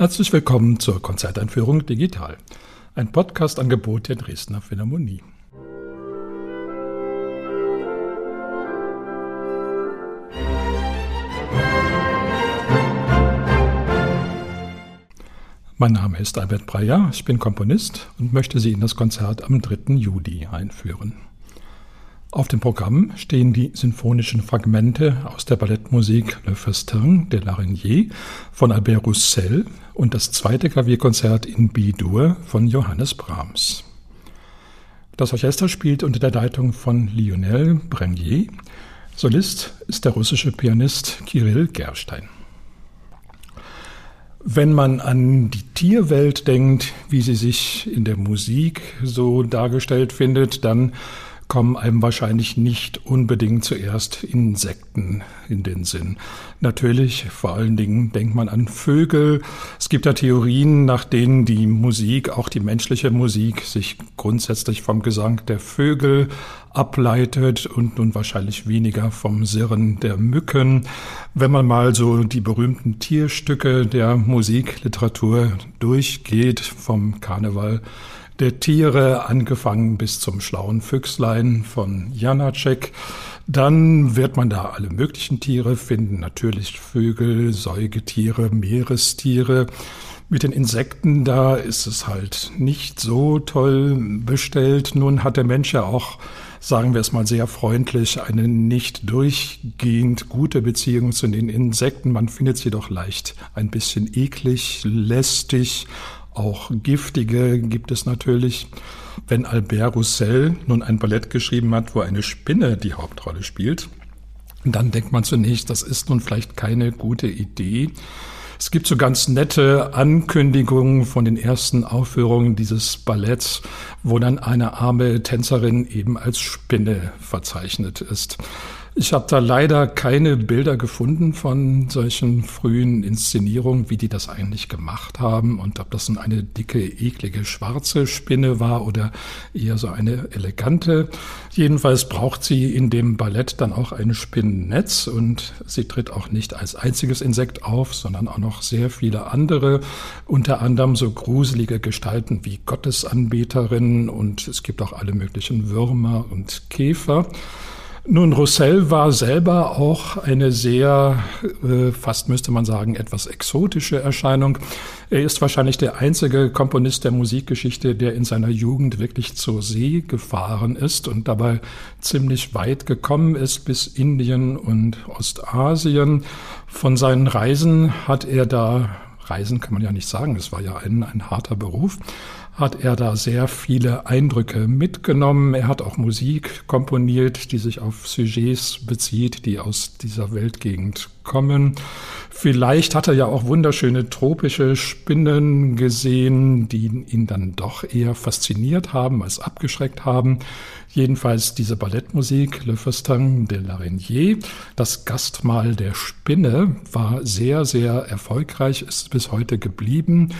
Herzlich willkommen zur Konzerteinführung digital, ein Podcast-Angebot der Dresdner Philharmonie. Mein Name ist Albert Breyer, ich bin Komponist und möchte Sie in das Konzert am 3. Juli einführen. Auf dem Programm stehen die sinfonischen Fragmente aus der Ballettmusik Le Festin de l'Araignée von Albert Roussel und das zweite Klavierkonzert in B-Dur von Johannes Brahms. Das Orchester spielt unter der Leitung von Lionel Bringuier. Solist ist der russische Pianist Kirill Gerstein. Wenn man an die Tierwelt denkt, wie sie sich in der Musik so dargestellt findet, dann kommen einem wahrscheinlich nicht unbedingt zuerst Insekten in den Sinn. Natürlich, vor allen Dingen denkt man an Vögel. Es gibt da Theorien, nach denen die Musik, auch die menschliche Musik, sich grundsätzlich vom Gesang der Vögel ableitet und nun wahrscheinlich weniger vom Sirren der Mücken. Wenn man mal so die berühmten Tierstücke der Musikliteratur durchgeht, vom Karneval der Tiere, angefangen bis zum schlauen Füchslein von Janáček, dann wird man da alle möglichen Tiere finden, natürlich Vögel, Säugetiere, Meerestiere. Mit den Insekten, da ist es halt nicht so toll bestellt. Nun hat der Mensch ja auch, sagen wir es mal sehr freundlich, eine nicht durchgehend gute Beziehung zu den Insekten. Man findet sie doch leicht ein bisschen eklig, lästig. Auch giftige gibt es natürlich. Wenn Albert Roussel nun ein Ballett geschrieben hat, wo eine Spinne die Hauptrolle spielt, dann denkt man zunächst, das ist nun vielleicht keine gute Idee. Es gibt so ganz nette Ankündigungen von den ersten Aufführungen dieses Balletts, wo dann eine arme Tänzerin eben als Spinne verzeichnet ist. Ich habe da leider keine Bilder gefunden von solchen frühen Inszenierungen, wie die das eigentlich gemacht haben und ob das nun eine dicke, eklige, schwarze Spinne war oder eher so eine elegante. Jedenfalls braucht sie in dem Ballett dann auch ein Spinnennetz und sie tritt auch nicht als einziges Insekt auf, sondern auch noch sehr viele andere, unter anderem so gruselige Gestalten wie Gottesanbeterinnen und es gibt auch alle möglichen Würmer und Käfer. Nun, Roussel war selber auch eine sehr, fast müsste man sagen, etwas exotische Erscheinung. Er ist wahrscheinlich der einzige Komponist der Musikgeschichte, der in seiner Jugend wirklich zur See gefahren ist und dabei ziemlich weit gekommen ist bis Indien und Ostasien. Von seinen Reisen hat er da, Reisen kann man ja nicht sagen, es war ja ein harter Beruf, hat er da sehr viele Eindrücke mitgenommen. Er hat auch Musik komponiert, die sich auf Sujets bezieht, die aus dieser Weltgegend kommen. Vielleicht hat er ja auch wunderschöne tropische Spinnen gesehen, die ihn dann doch eher fasziniert haben als abgeschreckt haben. Jedenfalls diese Ballettmusik, Le Festin de l'Araignée, das Gastmahl der Spinne, war sehr, sehr erfolgreich, ist bis heute geblieben.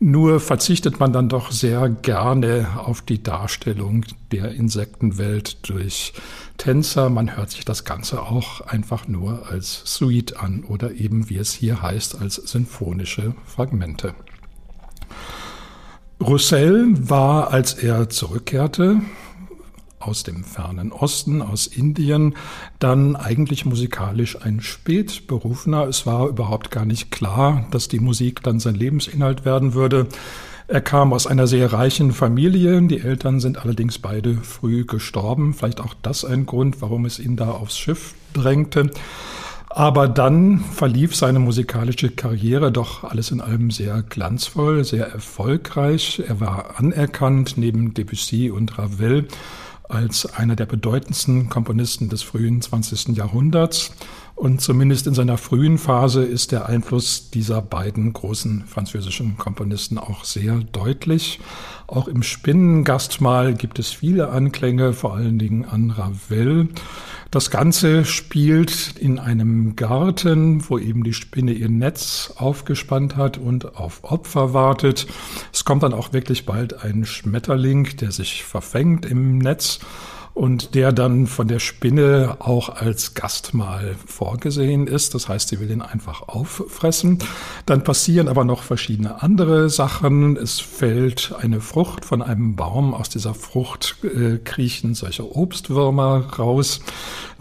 Nur verzichtet man dann doch sehr gerne auf die Darstellung der Insektenwelt durch Tänzer. Man hört sich das Ganze auch einfach nur als Suite an oder eben, wie es hier heißt, als sinfonische Fragmente. Roussel war, als er zurückkehrte aus dem fernen Osten, aus Indien, dann eigentlich musikalisch ein Spätberufener. Es war überhaupt gar nicht klar, dass die Musik dann sein Lebensinhalt werden würde. Er kam aus einer sehr reichen Familie. Die Eltern sind allerdings beide früh gestorben. Vielleicht auch das ein Grund, warum es ihn da aufs Schiff drängte. Aber dann verlief seine musikalische Karriere doch alles in allem sehr glanzvoll, sehr erfolgreich. Er war anerkannt neben Debussy und Ravel als einer der bedeutendsten Komponisten des frühen 20. Jahrhunderts. Und zumindest in seiner frühen Phase ist der Einfluss dieser beiden großen französischen Komponisten auch sehr deutlich. Auch im Spinnengastmahl gibt es viele Anklänge, vor allen Dingen an Ravel. Das Ganze spielt in einem Garten, wo eben die Spinne ihr Netz aufgespannt hat und auf Opfer wartet. Es kommt dann auch wirklich bald ein Schmetterling, der sich verfängt im Netz. und der dann von der Spinne auch als Gastmahl vorgesehen ist. Das heißt, sie will ihn einfach auffressen. Dann passieren aber noch verschiedene andere Sachen. Es fällt eine Frucht von einem Baum. Aus dieser Frucht kriechen solche Obstwürmer raus.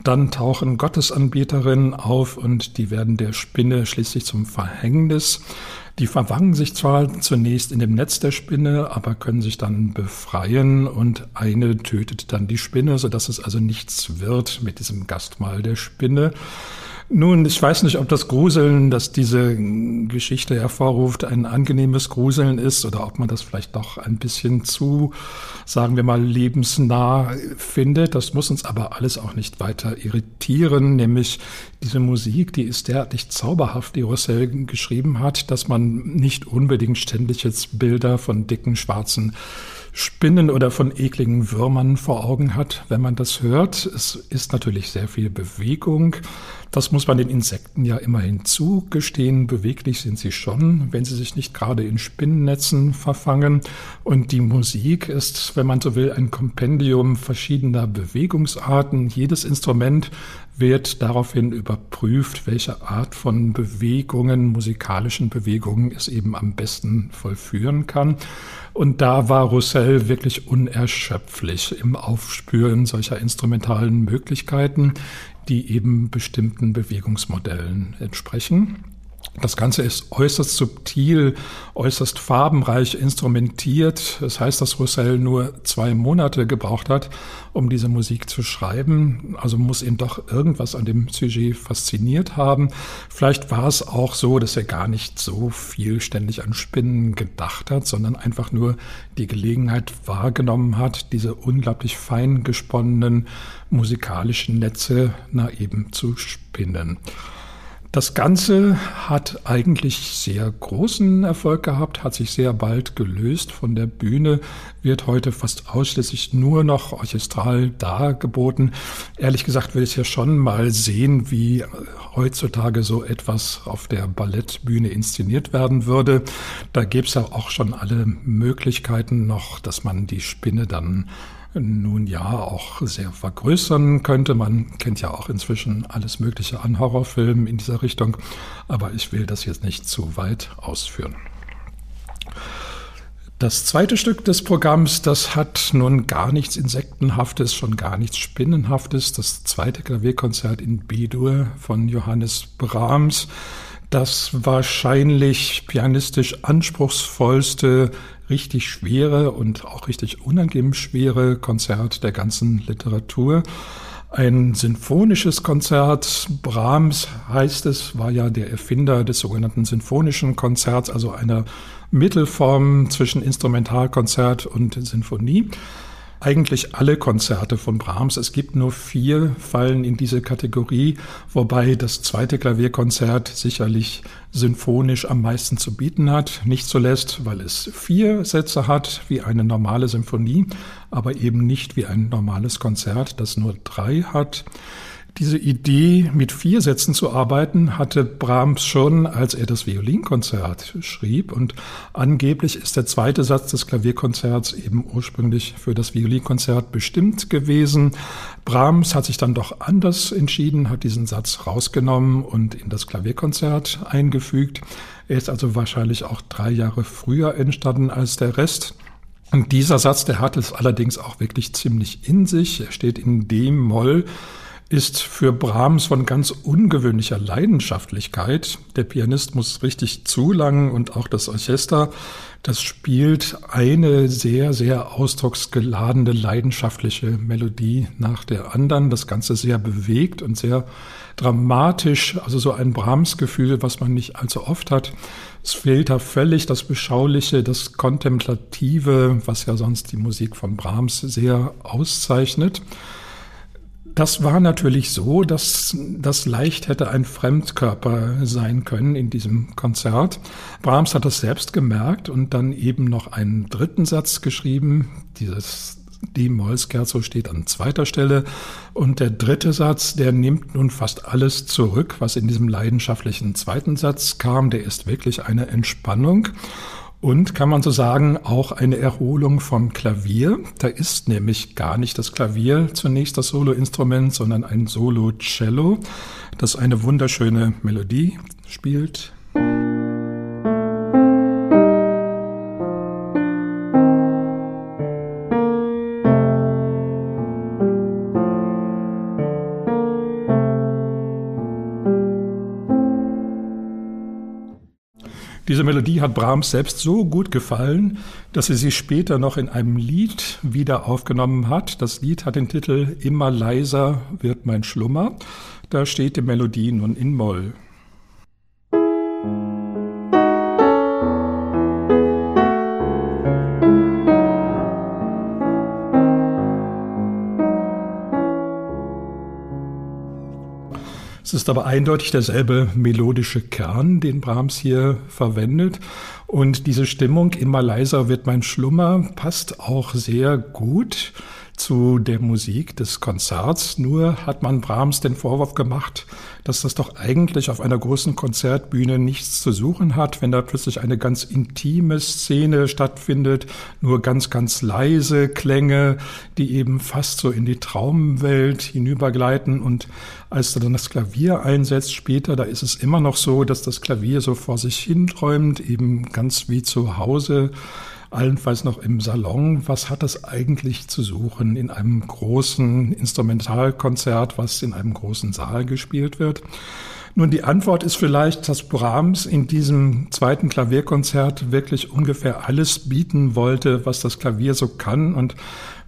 Dann tauchen Gottesanbeterinnen auf und die werden der Spinne schließlich zum Verhängnis. Die verwangen sich zwar zunächst in dem Netz der Spinne, aber können sich dann befreien und eine tötet dann die Spinne, sodass es also nichts wird mit diesem Gastmahl der Spinne. Nun, ich weiß nicht, ob das Gruseln, das diese Geschichte hervorruft, ein angenehmes Gruseln ist oder ob man das vielleicht doch ein bisschen zu, sagen wir mal, lebensnah findet. Das muss uns aber alles auch nicht weiter irritieren, nämlich diese Musik, die ist derartig zauberhaft, die Roussel geschrieben hat, dass man nicht unbedingt ständig jetzt Bilder von dicken, schwarzen Spinnen oder von ekligen Würmern vor Augen hat, wenn man das hört. Es ist natürlich sehr viel Bewegung. Das muss man den Insekten ja immerhin zugestehen. Beweglich sind sie schon, wenn sie sich nicht gerade in Spinnennetzen verfangen. Und die Musik ist, wenn man so will, ein Kompendium verschiedener Bewegungsarten. Jedes Instrument wird daraufhin überprüft, welche Art von Bewegungen, musikalischen Bewegungen es eben am besten vollführen kann. Und da war Roussel wirklich unerschöpflich im Aufspüren solcher instrumentalen Möglichkeiten, die eben bestimmten Bewegungsmodellen entsprechen. Das Ganze ist äußerst subtil, äußerst farbenreich instrumentiert. Das heißt, dass Roussel nur 2 Monate gebraucht hat, um diese Musik zu schreiben. Also muss ihn doch irgendwas an dem Sujet fasziniert haben. Vielleicht war es auch so, dass er gar nicht so viel ständig an Spinnen gedacht hat, sondern einfach nur die Gelegenheit wahrgenommen hat, diese unglaublich fein gesponnenen musikalischen Netze na eben zu spinnen. Das Ganze hat eigentlich sehr großen Erfolg gehabt, hat sich sehr bald gelöst von der Bühne, wird heute fast ausschließlich nur noch orchestral dargeboten. Ehrlich gesagt will ich ja schon mal sehen, wie heutzutage so etwas auf der Ballettbühne inszeniert werden würde. Da gäbe es ja auch schon alle Möglichkeiten noch, dass man die Spinne dann nun ja auch sehr vergrößern könnte. Man kennt ja auch inzwischen alles Mögliche an Horrorfilmen in dieser Richtung, aber ich will das jetzt nicht zu weit ausführen. Das zweite Stück des Programms, das hat nun gar nichts Insektenhaftes, schon gar nichts Spinnenhaftes. Das zweite Klavierkonzert in B-Dur von Johannes Brahms, das wahrscheinlich pianistisch anspruchsvollste, richtig schwere und auch richtig unangenehm schwere Konzert der ganzen Literatur. Ein sinfonisches Konzert. Brahms, heißt es, war ja der Erfinder des sogenannten sinfonischen Konzerts, also einer Mittelform zwischen Instrumentalkonzert und Sinfonie. Eigentlich alle Konzerte von Brahms, es gibt nur 4, fallen in diese Kategorie, wobei das zweite Klavierkonzert sicherlich sinfonisch am meisten zu bieten hat. Nicht zuletzt, weil es 4 Sätze hat, wie eine normale Symphonie, aber eben nicht wie ein normales Konzert, das nur 3 hat. Diese Idee, mit 4 Sätzen zu arbeiten, hatte Brahms schon, als er das Violinkonzert schrieb. Und angeblich ist der zweite Satz des Klavierkonzerts eben ursprünglich für das Violinkonzert bestimmt gewesen. Brahms hat sich dann doch anders entschieden, hat diesen Satz rausgenommen und in das Klavierkonzert eingefügt. Er ist also wahrscheinlich auch 3 Jahre früher entstanden als der Rest. Und dieser Satz, der hat es allerdings auch wirklich ziemlich in sich. Er steht in d-Moll. Ist für Brahms von ganz ungewöhnlicher Leidenschaftlichkeit. Der Pianist muss richtig zulangen und auch das Orchester, das spielt eine sehr, sehr ausdrucksgeladene, leidenschaftliche Melodie nach der anderen. Das Ganze sehr bewegt und sehr dramatisch, also so ein Brahms-Gefühl, was man nicht allzu oft hat. Es fehlt da völlig das Beschauliche, das Kontemplative, was ja sonst die Musik von Brahms sehr auszeichnet. Das war natürlich so, dass das leicht hätte ein Fremdkörper sein können in diesem Konzert. Brahms hat das selbst gemerkt und dann eben noch einen dritten Satz geschrieben. Dieses d-Moll-Scherzo steht an 2. Stelle. Und der dritte Satz, der nimmt nun fast alles zurück, was in diesem leidenschaftlichen 2. Satz kam. Der ist wirklich eine Entspannung. Und kann man so sagen, auch eine Erholung vom Klavier. Da ist nämlich gar nicht das Klavier zunächst das Soloinstrument, sondern ein Solo-Cello, das eine wunderschöne Melodie spielt. Diese Melodie hat Brahms selbst so gut gefallen, dass er sie später noch in einem Lied wieder aufgenommen hat. Das Lied hat den Titel »Immer leiser wird mein Schlummer«. Da steht die Melodie nun in Moll. Es ist aber eindeutig derselbe melodische Kern, den Brahms hier verwendet. Und diese Stimmung, immer leiser wird mein Schlummer, passt auch sehr gut zu der Musik des Konzerts. Nur hat man Brahms den Vorwurf gemacht, dass das doch eigentlich auf einer großen Konzertbühne nichts zu suchen hat, wenn da plötzlich eine ganz intime Szene stattfindet, nur ganz, ganz leise Klänge, die eben fast so in die Traumwelt hinübergleiten. Und als du dann das Klavier einsetzt später, da ist es immer noch so, dass das Klavier so vor sich hinträumt, eben ganz wie zu Hause, allenfalls noch im Salon. Was hat das eigentlich zu suchen in einem großen Instrumentalkonzert, was in einem großen Saal gespielt wird? Nun, die Antwort ist vielleicht, dass Brahms in diesem zweiten Klavierkonzert wirklich ungefähr alles bieten wollte, was das Klavier so kann und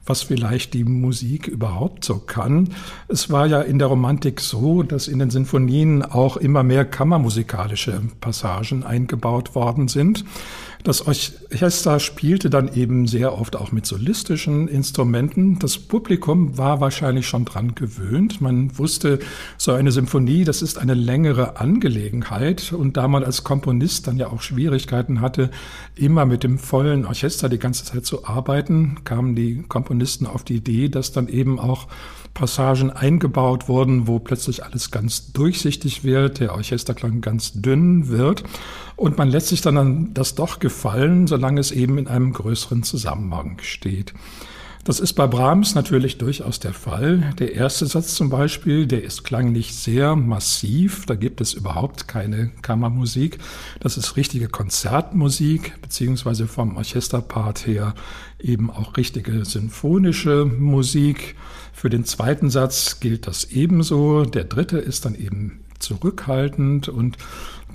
was vielleicht die Musik überhaupt so kann. Es war ja in der Romantik so, dass in den Sinfonien auch immer mehr kammermusikalische Passagen eingebaut worden sind. Das Orchester spielte dann eben sehr oft auch mit solistischen Instrumenten. Das Publikum war wahrscheinlich schon dran gewöhnt. Man wusste, so eine Symphonie, das ist eine längere Angelegenheit. Und da man als Komponist dann ja auch Schwierigkeiten hatte, immer mit dem vollen Orchester die ganze Zeit zu arbeiten, kamen die Komponisten auf die Idee, dass dann eben auch Passagen eingebaut wurden, wo plötzlich alles ganz durchsichtig wird, der Orchesterklang ganz dünn wird. Und man lässt sich dann an das doch gefallen, solange es eben in einem größeren Zusammenhang steht. Das ist bei Brahms natürlich durchaus der Fall. Der erste Satz zum Beispiel, der ist klanglich sehr massiv. Da gibt es überhaupt keine Kammermusik. Das ist richtige Konzertmusik, beziehungsweise vom Orchesterpart her eben auch richtige sinfonische Musik. Für den zweiten Satz gilt das ebenso. Der dritte ist dann eben zurückhaltend und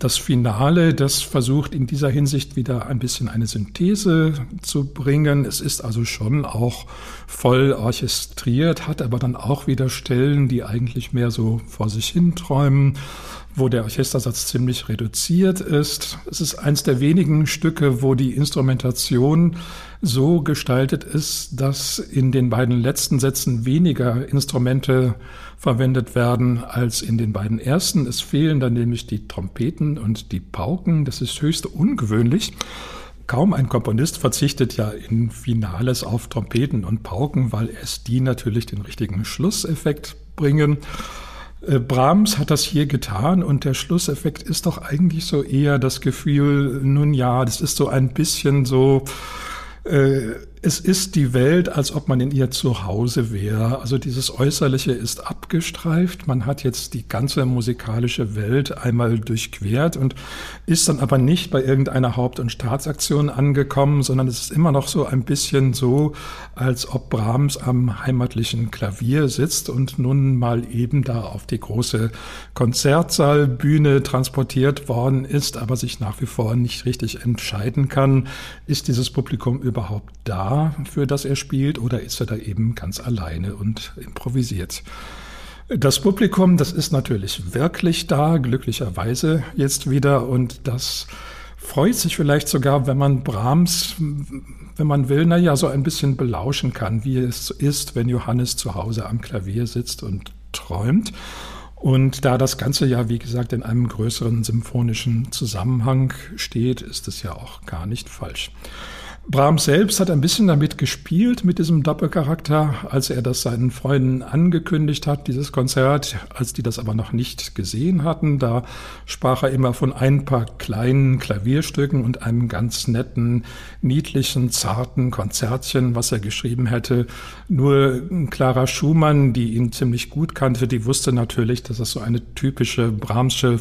das Finale, das versucht in dieser Hinsicht wieder ein bisschen eine Synthese zu bringen. Es ist also schon auch voll orchestriert, hat aber dann auch wieder Stellen, die eigentlich mehr so vor sich hinträumen, wo der Orchestersatz ziemlich reduziert ist. Es ist eins der wenigen Stücke, wo die Instrumentation so gestaltet ist, dass in den beiden letzten Sätzen weniger Instrumente verwendet werden als in den beiden ersten. Es fehlen dann nämlich die Trompeten und die Pauken. Das ist höchst ungewöhnlich. Kaum ein Komponist verzichtet ja in Finales auf Trompeten und Pauken, weil erst die natürlich den richtigen Schlusseffekt bringen. Brahms hat das hier getan und der Schlusseffekt ist doch eigentlich so eher das Gefühl, nun ja, das ist so ein bisschen so, es ist die Welt, als ob man in ihr zu Hause wäre. Also dieses Äußerliche ist abgestreift. Man hat jetzt die ganze musikalische Welt einmal durchquert und ist dann aber nicht bei irgendeiner Haupt- und Staatsaktion angekommen, sondern es ist immer noch so ein bisschen so, als ob Brahms am heimatlichen Klavier sitzt und nun mal eben da auf die große Konzertsaalbühne transportiert worden ist, aber sich nach wie vor nicht richtig entscheiden kann, ist dieses Publikum überhaupt da, für das er spielt, oder ist er da eben ganz alleine und improvisiert? Das Publikum, das ist natürlich wirklich da, glücklicherweise jetzt wieder, und das freut sich vielleicht sogar, wenn man Brahms, wenn man will, naja, so ein bisschen belauschen kann, wie es ist, wenn Johannes zu Hause am Klavier sitzt und träumt. Und da das Ganze ja, wie gesagt, in einem größeren symphonischen Zusammenhang steht, ist es ja auch gar nicht falsch. Brahms selbst hat ein bisschen damit gespielt, mit diesem Doppelcharakter, als er das seinen Freunden angekündigt hat, dieses Konzert, als die das aber noch nicht gesehen hatten. Da sprach er immer von ein paar kleinen Klavierstücken und einem ganz netten, niedlichen, zarten Konzertchen, was er geschrieben hätte. Nur Clara Schumann, die ihn ziemlich gut kannte, die wusste natürlich, dass das so eine typische Brahmsche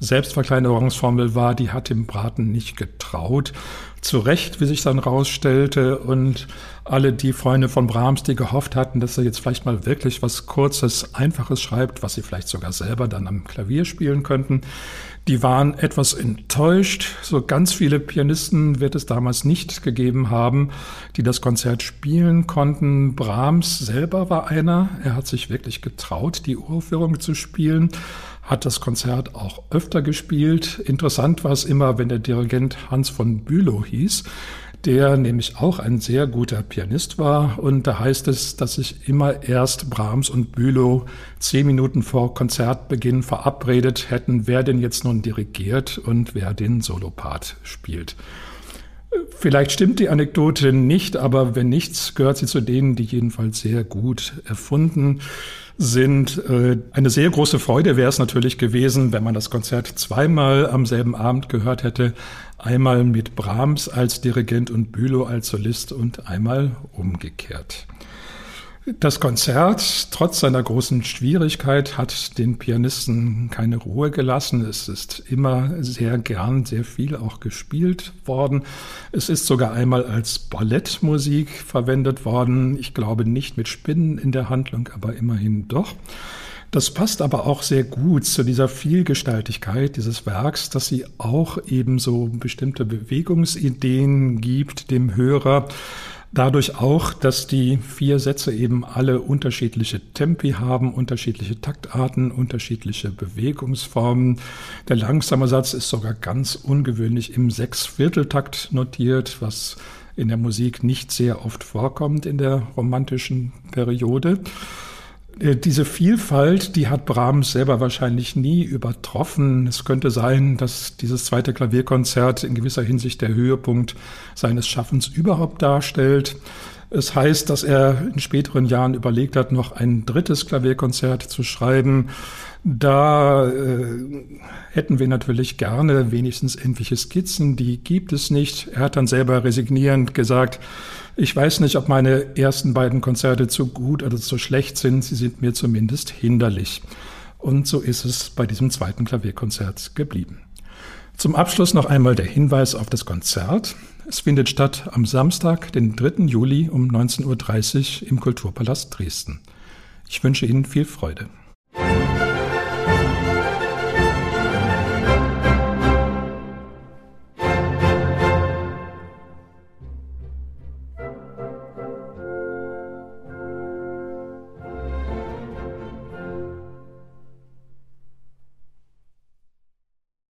Selbstverkleinerungsformel war. Die hat dem Braten nicht getraut. Zu Recht, wie sich dann rausstellte, und alle die Freunde von Brahms, die gehofft hatten, dass er jetzt vielleicht mal wirklich was Kurzes, Einfaches schreibt, was sie vielleicht sogar selber dann am Klavier spielen könnten, die waren etwas enttäuscht. So ganz viele Pianisten wird es damals nicht gegeben haben, die das Konzert spielen konnten. Brahms selber war einer. Er hat sich wirklich getraut, die Uraufführung zu spielen, hat das Konzert auch öfter gespielt. Interessant war es immer, wenn der Dirigent Hans von Bülow hieß, der nämlich auch ein sehr guter Pianist war. Und da heißt es, dass sich immer erst Brahms und Bülow 10 Minuten vor Konzertbeginn verabredet hätten, wer denn jetzt nun dirigiert und wer den Solopart spielt. Vielleicht stimmt die Anekdote nicht, aber wenn nicht, gehört sie zu denen, die jedenfalls sehr gut erfunden sind. Eine sehr große Freude wäre es natürlich gewesen, wenn man das Konzert zweimal am selben Abend gehört hätte. Einmal mit Brahms als Dirigent und Bülow als Solist und einmal umgekehrt. Das Konzert, trotz seiner großen Schwierigkeit, hat den Pianisten keine Ruhe gelassen. Es ist immer sehr gern, sehr viel auch gespielt worden. Es ist sogar einmal als Ballettmusik verwendet worden. Ich glaube nicht mit Spinnen in der Handlung, aber immerhin doch. Das passt aber auch sehr gut zu dieser Vielgestaltigkeit dieses Werks, dass sie auch ebenso bestimmte Bewegungsideen gibt dem Hörer. Dadurch auch, dass die 4 Sätze eben alle unterschiedliche Tempi haben, unterschiedliche Taktarten, unterschiedliche Bewegungsformen. Der langsame Satz ist sogar ganz ungewöhnlich im 6/4-Takt notiert, was in der Musik nicht sehr oft vorkommt in der romantischen Periode. Diese Vielfalt, die hat Brahms selber wahrscheinlich nie übertroffen. Es könnte sein, dass dieses zweite Klavierkonzert in gewisser Hinsicht der Höhepunkt seines Schaffens überhaupt darstellt. Es heißt, dass er in späteren Jahren überlegt hat, noch ein 3. Klavierkonzert zu schreiben. Da hätten wir natürlich gerne wenigstens irgendwelche Skizzen, die gibt es nicht. Er hat dann selber resignierend gesagt, ich weiß nicht, ob meine ersten beiden Konzerte zu gut oder zu schlecht sind, sie sind mir zumindest hinderlich. Und so ist es bei diesem zweiten Klavierkonzert geblieben. Zum Abschluss noch einmal der Hinweis auf das Konzert. Es findet statt am Samstag, den 3. Juli um 19:30 Uhr im Kulturpalast Dresden. Ich wünsche Ihnen viel Freude.